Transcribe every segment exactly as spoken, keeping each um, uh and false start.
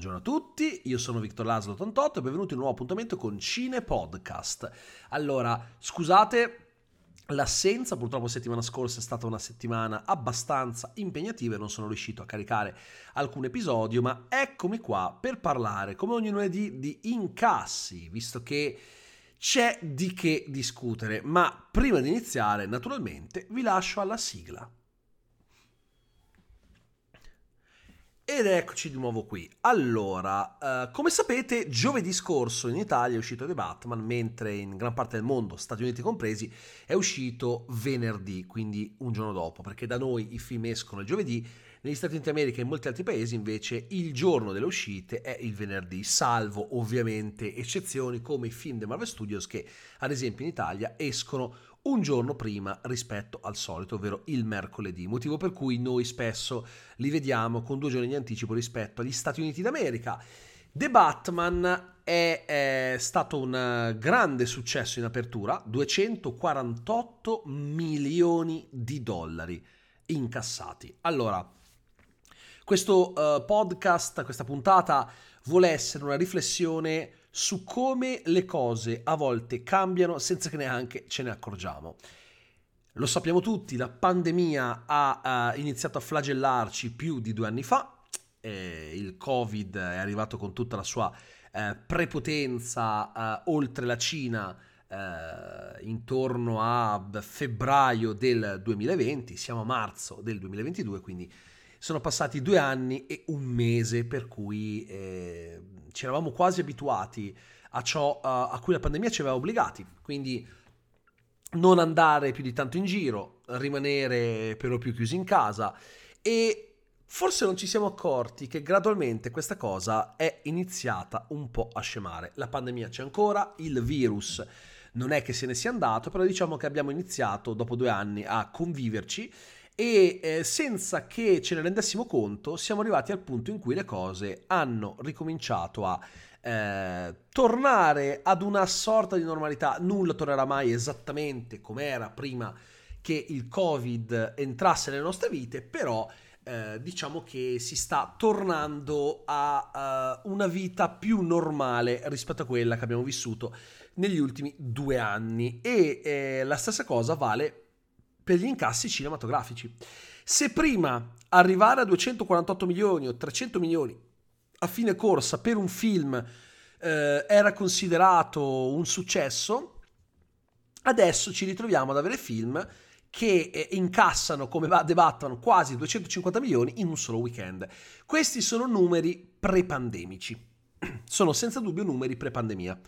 Buongiorno a tutti, io sono Victor Laszlo ottantotto e benvenuti in un nuovo appuntamento con Cine Podcast. Allora, scusate l'assenza, purtroppo la settimana scorsa è stata una settimana abbastanza impegnativa e non sono riuscito a caricare alcun episodio, ma eccomi qua per parlare, come ogni lunedì, di incassi, visto che c'è di che discutere, ma prima di iniziare, naturalmente, vi lascio alla sigla. Ed eccoci di nuovo qui. Allora, eh, come sapete, giovedì scorso in Italia è uscito The Batman, mentre in gran parte del mondo, Stati Uniti compresi, è uscito venerdì, quindi un giorno dopo, perché da noi i film escono il giovedì, negli Stati Uniti d'America e in molti altri paesi invece il giorno delle uscite è il venerdì, salvo ovviamente eccezioni come i film dei Marvel Studios che, ad esempio, in Italia escono un giorno prima rispetto al solito, ovvero il mercoledì, motivo per cui noi spesso li vediamo con due giorni di anticipo rispetto agli Stati Uniti d'America. The Batman è, è stato un grande successo in apertura, duecentoquarantotto milioni di dollari incassati. Allora, questo uh, podcast, questa puntata vuole essere una riflessione su come le cose a volte cambiano senza che neanche ce ne accorgiamo. Lo sappiamo tutti, la pandemia ha uh, iniziato a flagellarci più di due anni fa, eh, il Covid è arrivato con tutta la sua eh, prepotenza eh, oltre la Cina eh, intorno a febbraio del duemilaventi, siamo a marzo del duemilaventidue, quindi sono passati due anni e un mese, per cui eh, ci eravamo quasi abituati a ciò uh, a cui la pandemia ci aveva obbligati, quindi non andare più di tanto in giro, rimanere per lo più chiusi in casa, e forse non ci siamo accorti che gradualmente questa cosa è iniziata un po' a scemare. La pandemia c'è ancora, il virus non è che se ne sia andato, però diciamo che abbiamo iniziato dopo due anni a conviverci e eh, senza che ce ne rendessimo conto siamo arrivati al punto in cui le cose hanno ricominciato a eh, tornare ad una sorta di normalità. Nulla tornerà mai esattamente come era prima che il Covid entrasse nelle nostre vite, però eh, diciamo che si sta tornando a uh, una vita più normale rispetto a quella che abbiamo vissuto negli ultimi due anni, e eh, la stessa cosa vale per gli incassi cinematografici. Se prima arrivare a duecentoquarantotto milioni o trecento milioni a fine corsa per un film eh, era considerato un successo, adesso ci ritroviamo ad avere film che eh, incassano, come The Batman, quasi duecentocinquanta milioni in un solo weekend. Questi sono numeri pre-pandemici, sono senza dubbio numeri pre-pandemia.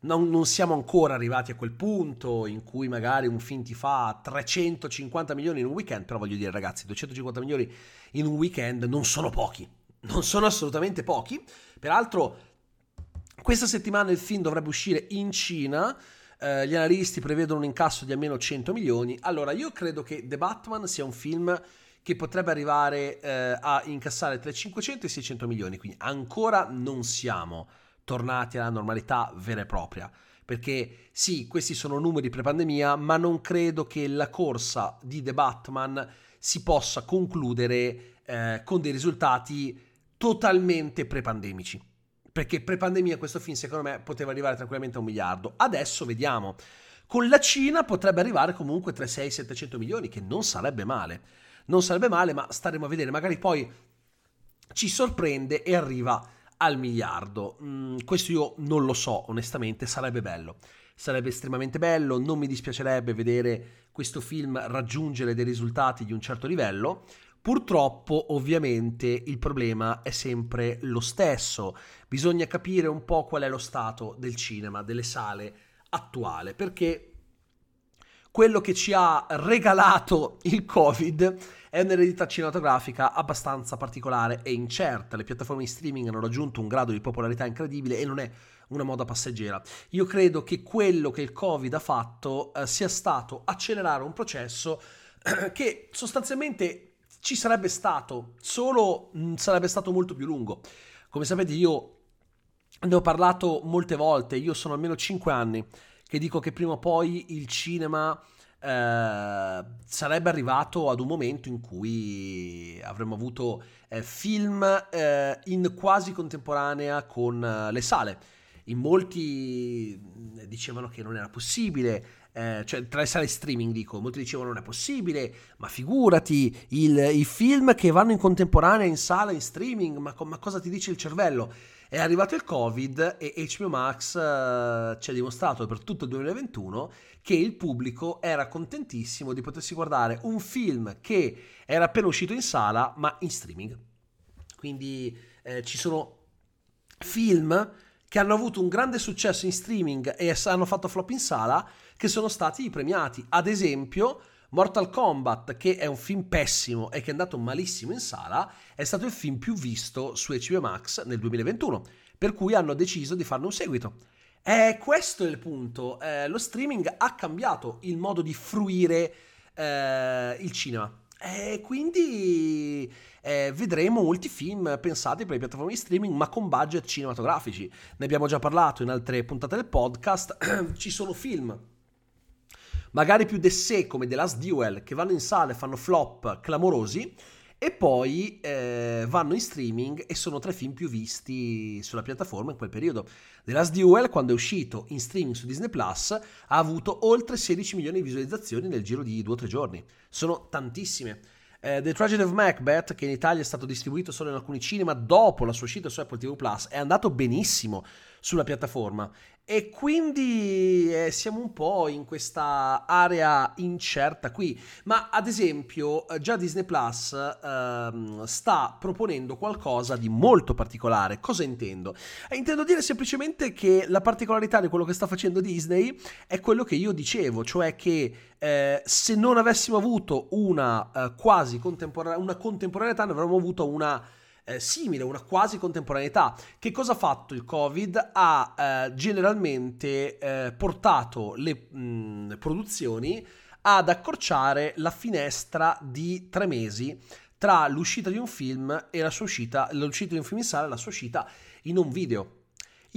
Non, non siamo ancora arrivati a quel punto in cui magari un film ti fa trecentocinquanta milioni in un weekend, però voglio dire, ragazzi, duecentocinquanta milioni in un weekend non sono pochi, non sono assolutamente pochi. Peraltro questa settimana il film dovrebbe uscire in Cina, eh, gli analisti prevedono un incasso di almeno cento milioni. Allora, io credo che The Batman sia un film che potrebbe arrivare eh, a incassare tra i cinquecento e i seicento milioni, quindi ancora non siamo tornati alla normalità vera e propria, perché sì, questi sono numeri pre-pandemia, ma non credo che la corsa di The Batman si possa concludere eh, con dei risultati totalmente pre-pandemici, perché pre-pandemia questo film secondo me poteva arrivare tranquillamente a un miliardo. Adesso vediamo, con la Cina potrebbe arrivare comunque tra i seicento e i settecento milioni, che non sarebbe male, non sarebbe male, ma staremo a vedere, magari poi ci sorprende e arriva al miliardo. Mm, questo io non lo so onestamente. Sarebbe bello, sarebbe estremamente bello, non mi dispiacerebbe vedere questo film raggiungere dei risultati di un certo livello. Purtroppo ovviamente il problema è sempre lo stesso, bisogna capire un po' qual è lo stato del cinema, delle sale attuale, perché quello che ci ha regalato il Covid è un'eredità cinematografica abbastanza particolare e incerta. Le piattaforme di streaming hanno raggiunto un grado di popolarità incredibile e non è una moda passeggera. Io credo che quello che il Covid ha fatto eh, sia stato accelerare un processo che sostanzialmente ci sarebbe stato, solo mh, sarebbe stato molto più lungo. Come sapete, io ne ho parlato molte volte, io sono almeno cinque anni che dico che prima o poi il cinema eh, sarebbe arrivato ad un momento in cui avremmo avuto eh, film eh, in quasi contemporanea con eh, le sale. In molti dicevano che non era possibile, eh, cioè tra le sale streaming dico, molti dicevano non è possibile, ma figurati il, i film che vanno in contemporanea in sala, in streaming, ma, ma cosa ti dice il cervello? È arrivato il Covid e H B O Max eh, ci ha dimostrato per tutto il duemilaventuno che il pubblico era contentissimo di potersi guardare un film che era appena uscito in sala ma in streaming. Quindi eh, ci sono film che hanno avuto un grande successo in streaming e hanno fatto flop in sala, che sono stati premiati. Ad esempio, Mortal Kombat, che è un film pessimo e che è andato malissimo in sala, è stato il film più visto su H B O Max nel duemilaventuno, per cui hanno deciso di farne un seguito. E questo è il punto. Eh, lo streaming ha cambiato il modo di fruire eh, il cinema. E quindi eh, vedremo molti film pensati per le piattaforme di streaming ma con budget cinematografici. Ne abbiamo già parlato in altre puntate del podcast. Ci sono film magari più d'essè come The Last Duel che vanno in sala e fanno flop clamorosi e poi eh, vanno in streaming e sono tra i film più visti sulla piattaforma in quel periodo. The Last Duel, quando è uscito in streaming su Disney Plus, ha avuto oltre sedici milioni di visualizzazioni nel giro di due o tre giorni. Sono tantissime. Eh, The Tragedy of Macbeth, che in Italia è stato distribuito solo in alcuni cinema dopo la sua uscita su Apple T V plus, è andato benissimo sulla piattaforma. E quindi eh, siamo un po' in questa area incerta qui, ma ad esempio già Disney Plus ehm, sta proponendo qualcosa di molto particolare. Cosa intendo? Eh, intendo dire semplicemente che la particolarità di quello che sta facendo Disney è quello che io dicevo, cioè che eh, se non avessimo avuto una eh, quasi contemporanea, una contemporaneità, ne avremmo avuto una Eh, simile, una quasi contemporaneità. Che cosa ha fatto il Covid? Ha eh, generalmente eh, portato le mh, produzioni ad accorciare la finestra di tre mesi tra l'uscita di un film e la sua uscita, l'uscita di un film in sala e la sua uscita in un video.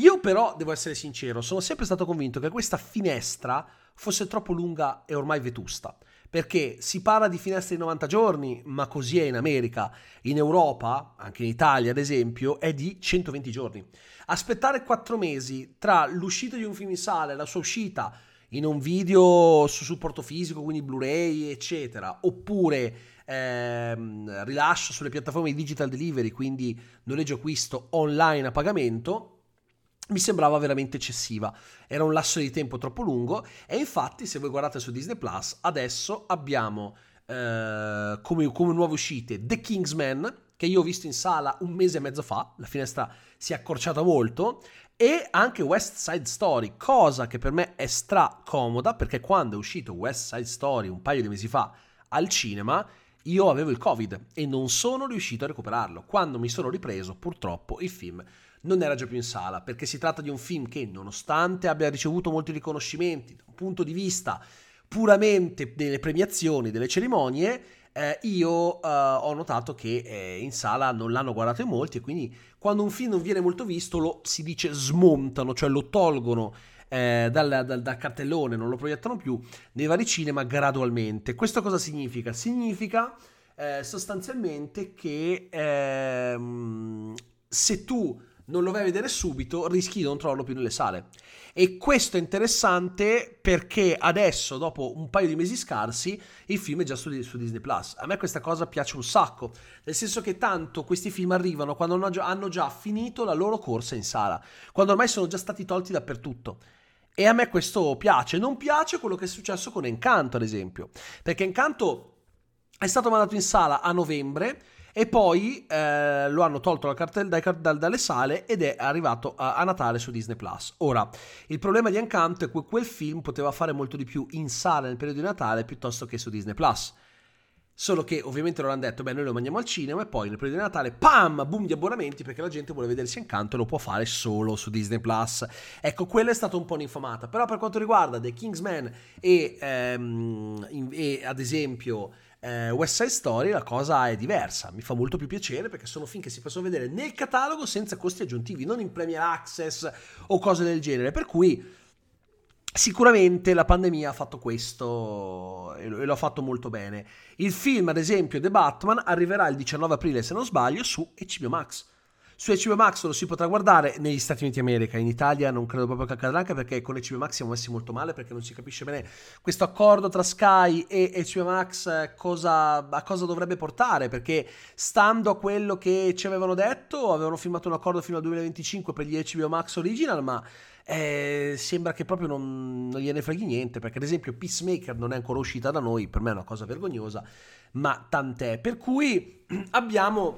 Io però, devo essere sincero, sono sempre stato convinto che questa finestra fosse troppo lunga e ormai vetusta. Perché si parla di finestre di novanta giorni, ma così è in America. In Europa, anche in Italia ad esempio, è di centoventi giorni. Aspettare quattro mesi tra l'uscita di un film in sala e la sua uscita in un video su supporto fisico, quindi Blu-ray, eccetera, oppure ehm, rilascio sulle piattaforme di digital delivery, quindi noleggio acquisto online a pagamento, mi sembrava veramente eccessiva. Era un lasso di tempo troppo lungo e infatti se voi guardate su Disney Plus adesso abbiamo eh, come, come nuove uscite The Kingsman, che io ho visto in sala un mese e mezzo fa, la finestra si è accorciata molto, e anche West Side Story, cosa che per me è stracomoda perché quando è uscito West Side Story un paio di mesi fa al cinema io avevo il Covid e non sono riuscito a recuperarlo. Quando mi sono ripreso purtroppo il film non era già più in sala, perché si tratta di un film che, nonostante abbia ricevuto molti riconoscimenti da un punto di vista puramente delle premiazioni, delle cerimonie, eh, io eh, ho notato che eh, in sala non l'hanno guardato in molti e quindi quando un film non viene molto visto lo, si dice, smontano, cioè lo tolgono eh, dal, dal, dal cartellone, non lo proiettano più nei vari cinema gradualmente. Questo cosa significa? Significa eh, sostanzialmente che eh, se tu non lo vai a vedere subito, rischi di non trovarlo più nelle sale. E questo è interessante perché adesso, dopo un paio di mesi scarsi, il film è già su, su Disney Plus. A me questa cosa piace un sacco, nel senso che tanto questi film arrivano quando hanno già finito la loro corsa in sala, quando ormai sono già stati tolti dappertutto. E a me questo piace. Non piace quello che è successo con Encanto, ad esempio, perché Encanto è stato mandato in sala a novembre e poi eh, lo hanno tolto dal cartel, dai, dal, dalle sale ed è arrivato a, a Natale su Disney Plus. Ora, il problema di Encanto è che quel film poteva fare molto di più in sala nel periodo di Natale piuttosto che su Disney Plus. Solo che ovviamente loro hanno detto, beh, noi lo mandiamo al cinema e poi nel periodo di Natale, pam, boom di abbonamenti perché la gente vuole vedersi Encanto e lo può fare solo su Disney Plus. Ecco, quella è stata un po' un'infamata. Però per quanto riguarda The Kingsman e, ehm, e ad esempio Eh, West Side Story, la cosa è diversa, mi fa molto più piacere perché sono film che si possono vedere nel catalogo senza costi aggiuntivi, non in Premier Access o cose del genere, per cui Sicuramente la pandemia ha fatto questo e lo ha fatto molto bene. Il film, ad esempio, The Batman, arriverà il diciannove aprile, se non sbaglio, su H B O Max. Su H B O Max lo si potrà guardare negli Stati Uniti d'America, in Italia non credo proprio che accadrà, anche perché con H B O Max siamo messi molto male, perché non si capisce bene questo accordo tra Sky e H B O Max cosa, a cosa dovrebbe portare, perché stando a quello che ci avevano detto avevano firmato un accordo fino al duemilaventicinque per gli H B O Max Original, ma eh, sembra che proprio non, non gliene freghi niente, perché ad esempio Peacemaker non è ancora uscita da noi, per me è una cosa vergognosa, ma tant'è. Per cui abbiamo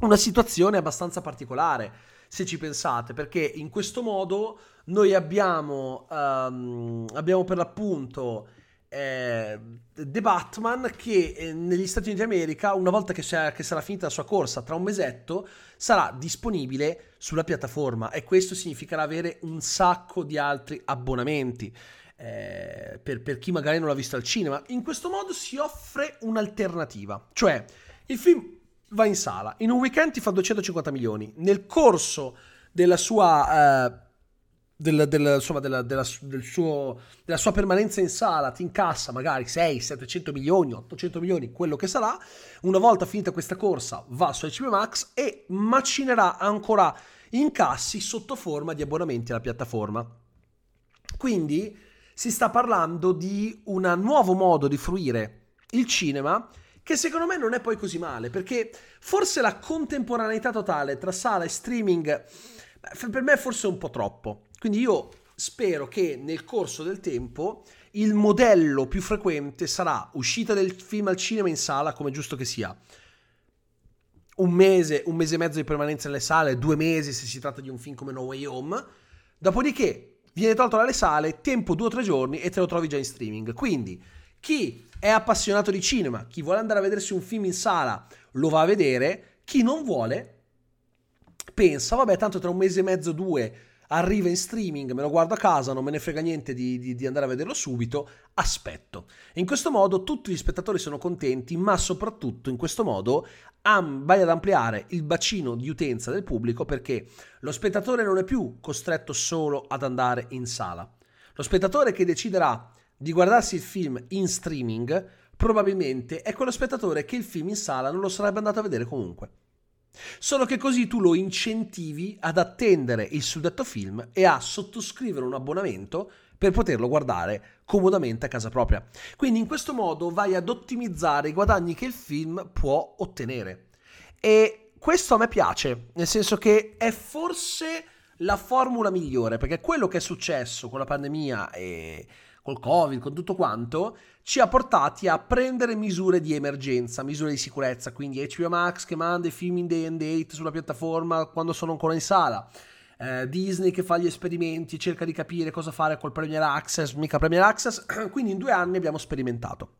una situazione abbastanza particolare, se ci pensate, perché in questo modo noi abbiamo, um, abbiamo per l'appunto eh, The Batman che eh, negli Stati Uniti d'America, una volta che, sa- che sarà finita la sua corsa, tra un mesetto, sarà disponibile sulla piattaforma, e questo significherà avere un sacco di altri abbonamenti. Eh, per, per chi magari non l'ha visto al cinema, in questo modo si offre un'alternativa, cioè il film va in sala, in un weekend ti fa duecentocinquanta milioni, nel corso della sua eh, del, del, insomma della, della, del suo, della sua permanenza in sala ti incassa magari seicento settecento milioni, ottocento milioni, quello che sarà. Una volta finita questa corsa va su H B O Max e macinerà ancora incassi sotto forma di abbonamenti alla piattaforma. Quindi si sta parlando di un nuovo modo di fruire il cinema, che secondo me non è poi così male, perché forse la contemporaneità totale tra sala e streaming per me è forse un po' troppo. Quindi io spero che nel corso del tempo il modello più frequente sarà uscita del film al cinema in sala, come giusto che sia, un mese, un mese e mezzo di permanenza nelle sale, due mesi se si tratta di un film come No Way Home, dopodiché viene tolto dalle sale, tempo due o tre giorni e te lo trovi già in streaming. Quindi chi è appassionato di cinema, chi vuole andare a vedersi un film in sala lo va a vedere, chi non vuole pensa vabbè tanto tra un mese e mezzo, due arriva in streaming, me lo guardo a casa, non me ne frega niente di, di, di andare a vederlo subito, aspetto. In questo modo tutti gli spettatori sono contenti, ma soprattutto in questo modo am, vai ad ampliare il bacino di utenza del pubblico, perché lo spettatore non è più costretto solo ad andare in sala. Lo spettatore che deciderà di guardarsi il film in streaming probabilmente è quello spettatore che il film in sala non lo sarebbe andato a vedere comunque. Solo che così tu lo incentivi ad attendere il suddetto film e a sottoscrivere un abbonamento per poterlo guardare comodamente a casa propria. Quindi in questo modo vai ad ottimizzare i guadagni che il film può ottenere. E questo a me piace, nel senso che è forse la formula migliore, perché quello che è successo con la pandemia e col Covid, con tutto quanto, ci ha portati a prendere misure di emergenza, misure di sicurezza, quindi H B O Max che manda i film in day and date sulla piattaforma quando sono ancora in sala, eh, Disney che fa gli esperimenti, cerca di capire cosa fare col Premier Access, mica Premier Access, quindi in due anni abbiamo sperimentato.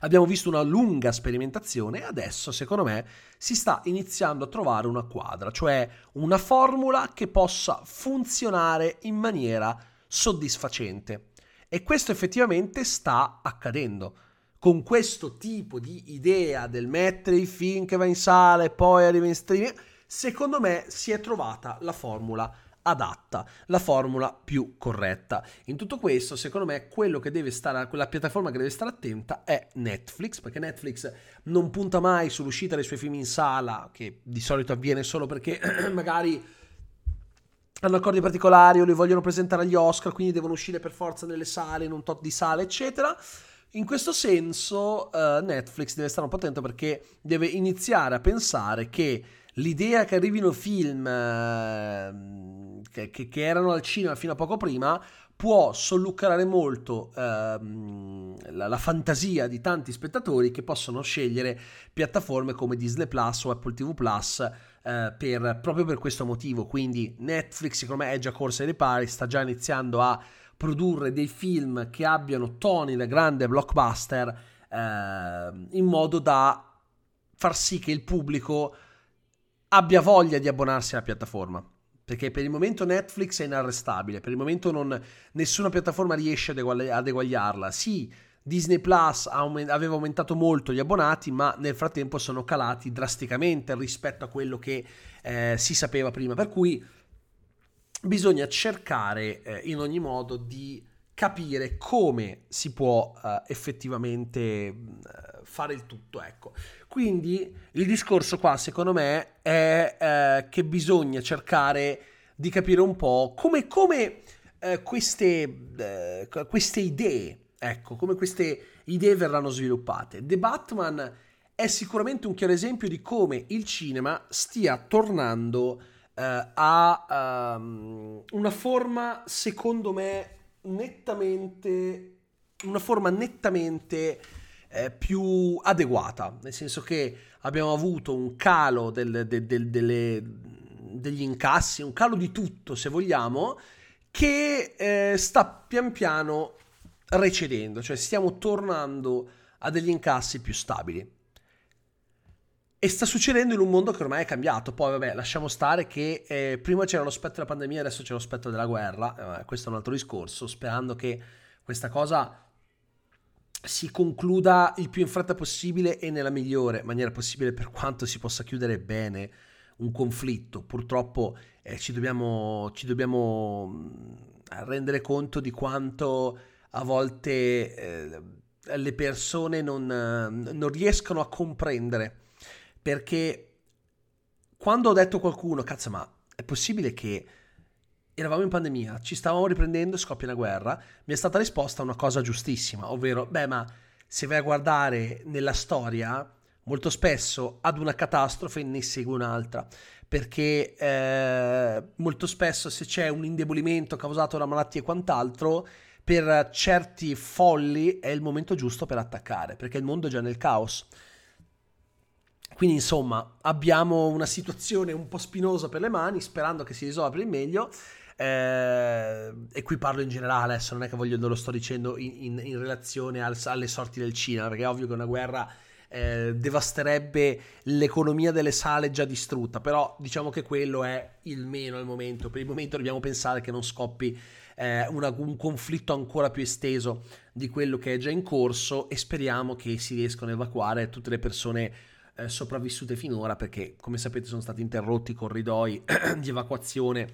Abbiamo visto una lunga sperimentazione e adesso, secondo me, si sta iniziando a trovare una quadra, cioè una formula che possa funzionare in maniera soddisfacente. E questo effettivamente sta accadendo. Con questo tipo di idea del mettere il film che va in sala e poi arriva in streaming, secondo me si è trovata la formula adatta, la formula più corretta. In tutto questo, secondo me, quello che deve stare, quella piattaforma che deve stare attenta è Netflix, perché Netflix non punta mai sull'uscita dei suoi film in sala, che di solito avviene solo perché magari hanno accordi particolari o li vogliono presentare agli Oscar, quindi devono uscire per forza nelle sale, in un tot di sale, eccetera. In questo senso eh, Netflix deve stare un po' attento, perché deve iniziare a pensare che l'idea che arrivino film eh, che, che, che erano al cinema fino a poco prima può sollucrare molto eh, la, la fantasia di tanti spettatori che possono scegliere piattaforme come Disney Plus o Apple T V Plus eh, per, proprio per questo motivo. Quindi Netflix, secondo me, è già corsa ai ripari, sta già iniziando a produrre dei film che abbiano toni da grande blockbuster eh, in modo da far sì che il pubblico abbia voglia di abbonarsi alla piattaforma, perché per il momento Netflix è inarrestabile, per il momento non, nessuna piattaforma riesce ad, eguali, ad eguagliarla. Sì, Disney Plus aument- aveva aumentato molto gli abbonati, ma nel frattempo sono calati drasticamente rispetto a quello che eh, si sapeva prima, per cui bisogna cercare eh, in ogni modo di capire come si può uh, effettivamente uh, fare il tutto, ecco. Quindi il discorso qua secondo me è uh, che bisogna cercare di capire un po' come, come uh, queste, uh, queste idee, ecco, come queste idee verranno sviluppate. The Batman è sicuramente un chiaro esempio di come il cinema stia tornando uh, a um, una forma, secondo me, nettamente una forma nettamente eh, più adeguata, nel senso che abbiamo avuto un calo del, del, del, delle, degli incassi, un calo di tutto se vogliamo, che eh, sta pian piano recedendo, cioè stiamo tornando a degli incassi più stabili, e sta succedendo in un mondo che ormai è cambiato. Poi vabbè, lasciamo stare che eh, prima c'era lo spettro della pandemia, adesso c'è lo spettro della guerra, eh, questo è un altro discorso, sperando che questa cosa si concluda il più in fretta possibile e nella migliore maniera possibile, per quanto si possa chiudere bene un conflitto. Purtroppo eh, ci dobbiamo ci dobbiamo rendere conto di quanto a volte eh, le persone non, non riescono a comprendere. Perché quando ho detto a qualcuno, cazzo, ma è possibile che eravamo in pandemia, ci stavamo riprendendo e scoppia una guerra, mi è stata risposta una cosa giustissima, ovvero, beh, ma se vai a guardare nella storia, molto spesso ad una catastrofe ne segue un'altra, perché eh, molto spesso se c'è un indebolimento causato da malattie e quant'altro, per certi folli è il momento giusto per attaccare, perché il mondo è già nel caos. Quindi insomma abbiamo una situazione un po' spinosa per le mani, sperando che si risolva per il meglio, eh, e qui parlo in generale, adesso non è che voglio, non lo sto dicendo in, in, in relazione al, alle sorti del cinema, perché è ovvio che una guerra eh, devasterebbe l'economia delle sale già distrutta, però diciamo che quello è il meno al momento. Per il momento dobbiamo pensare che non scoppi eh, una, un conflitto ancora più esteso di quello che è già in corso, e speriamo che si riescano a evacuare tutte le persone Eh, sopravvissute finora, perché come sapete sono stati interrotti i corridoi di evacuazione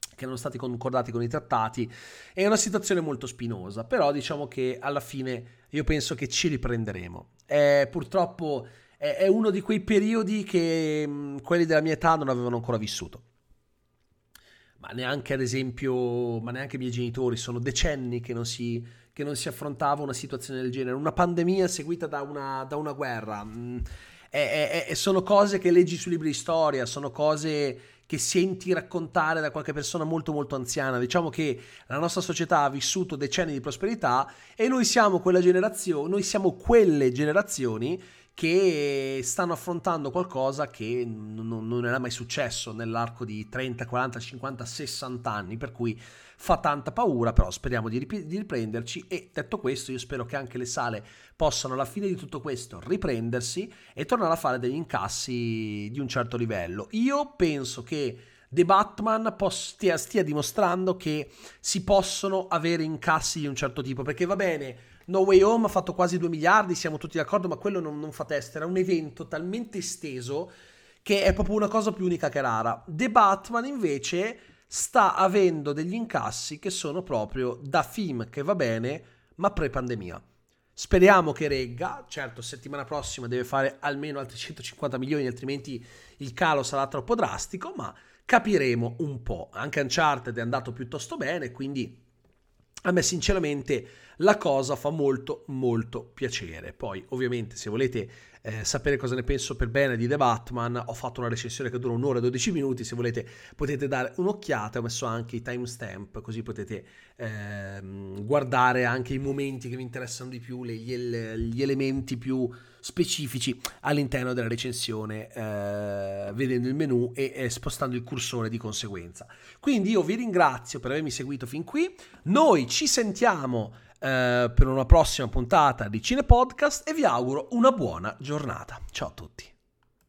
che erano stati concordati con i trattati. È una situazione molto spinosa, però diciamo che alla fine io penso che ci riprenderemo. Eh, purtroppo è, è uno di quei periodi che mh, quelli della mia età non avevano ancora vissuto, ma neanche ad esempio ma neanche i miei genitori. Sono decenni che non si che non si affrontava una situazione del genere, una pandemia seguita da una da una guerra. mh, E, e, e sono cose che leggi sui libri di storia, sono cose che senti raccontare da qualche persona molto molto anziana. Diciamo che la nostra società ha vissuto decenni di prosperità, e noi siamo quella generazione, noi siamo quelle generazioni che stanno affrontando qualcosa che non, non era mai successo nell'arco di trenta, quaranta, cinquanta, sessanta anni, per cui fa tanta paura, però speriamo di, rip- di riprenderci. E detto questo, io spero che anche le sale possano alla fine di tutto questo riprendersi e tornare a fare degli incassi di un certo livello. Io penso che The Batman poss- stia, stia dimostrando che si possono avere incassi di un certo tipo, perché va bene, No Way Home ha fatto quasi due miliardi, siamo tutti d'accordo, ma quello non, non fa testa, era un evento talmente esteso che è proprio una cosa più unica che rara. The Batman invece sta avendo degli incassi che sono proprio da film che va bene, ma pre-pandemia. Speriamo che regga, certo settimana prossima deve fare almeno altri centocinquanta milioni, altrimenti il calo sarà troppo drastico, ma capiremo un po'. Anche Uncharted è andato piuttosto bene, quindi a me sinceramente la cosa fa molto molto piacere. Poi ovviamente se volete eh, sapere cosa ne penso per bene di The Batman, ho fatto una recensione che dura un'ora e dodici minuti, se volete potete dare un'occhiata, ho messo anche i timestamp, così potete eh, guardare anche i momenti che vi interessano di più, le, gli, gli elementi più specifici all'interno della recensione, eh, vedendo il menu e eh, spostando il cursore di conseguenza. Quindi io vi ringrazio per avermi seguito fin qui, noi ci sentiamo Uh, per una prossima puntata di Cine Podcast e vi auguro una buona giornata. Ciao a tutti.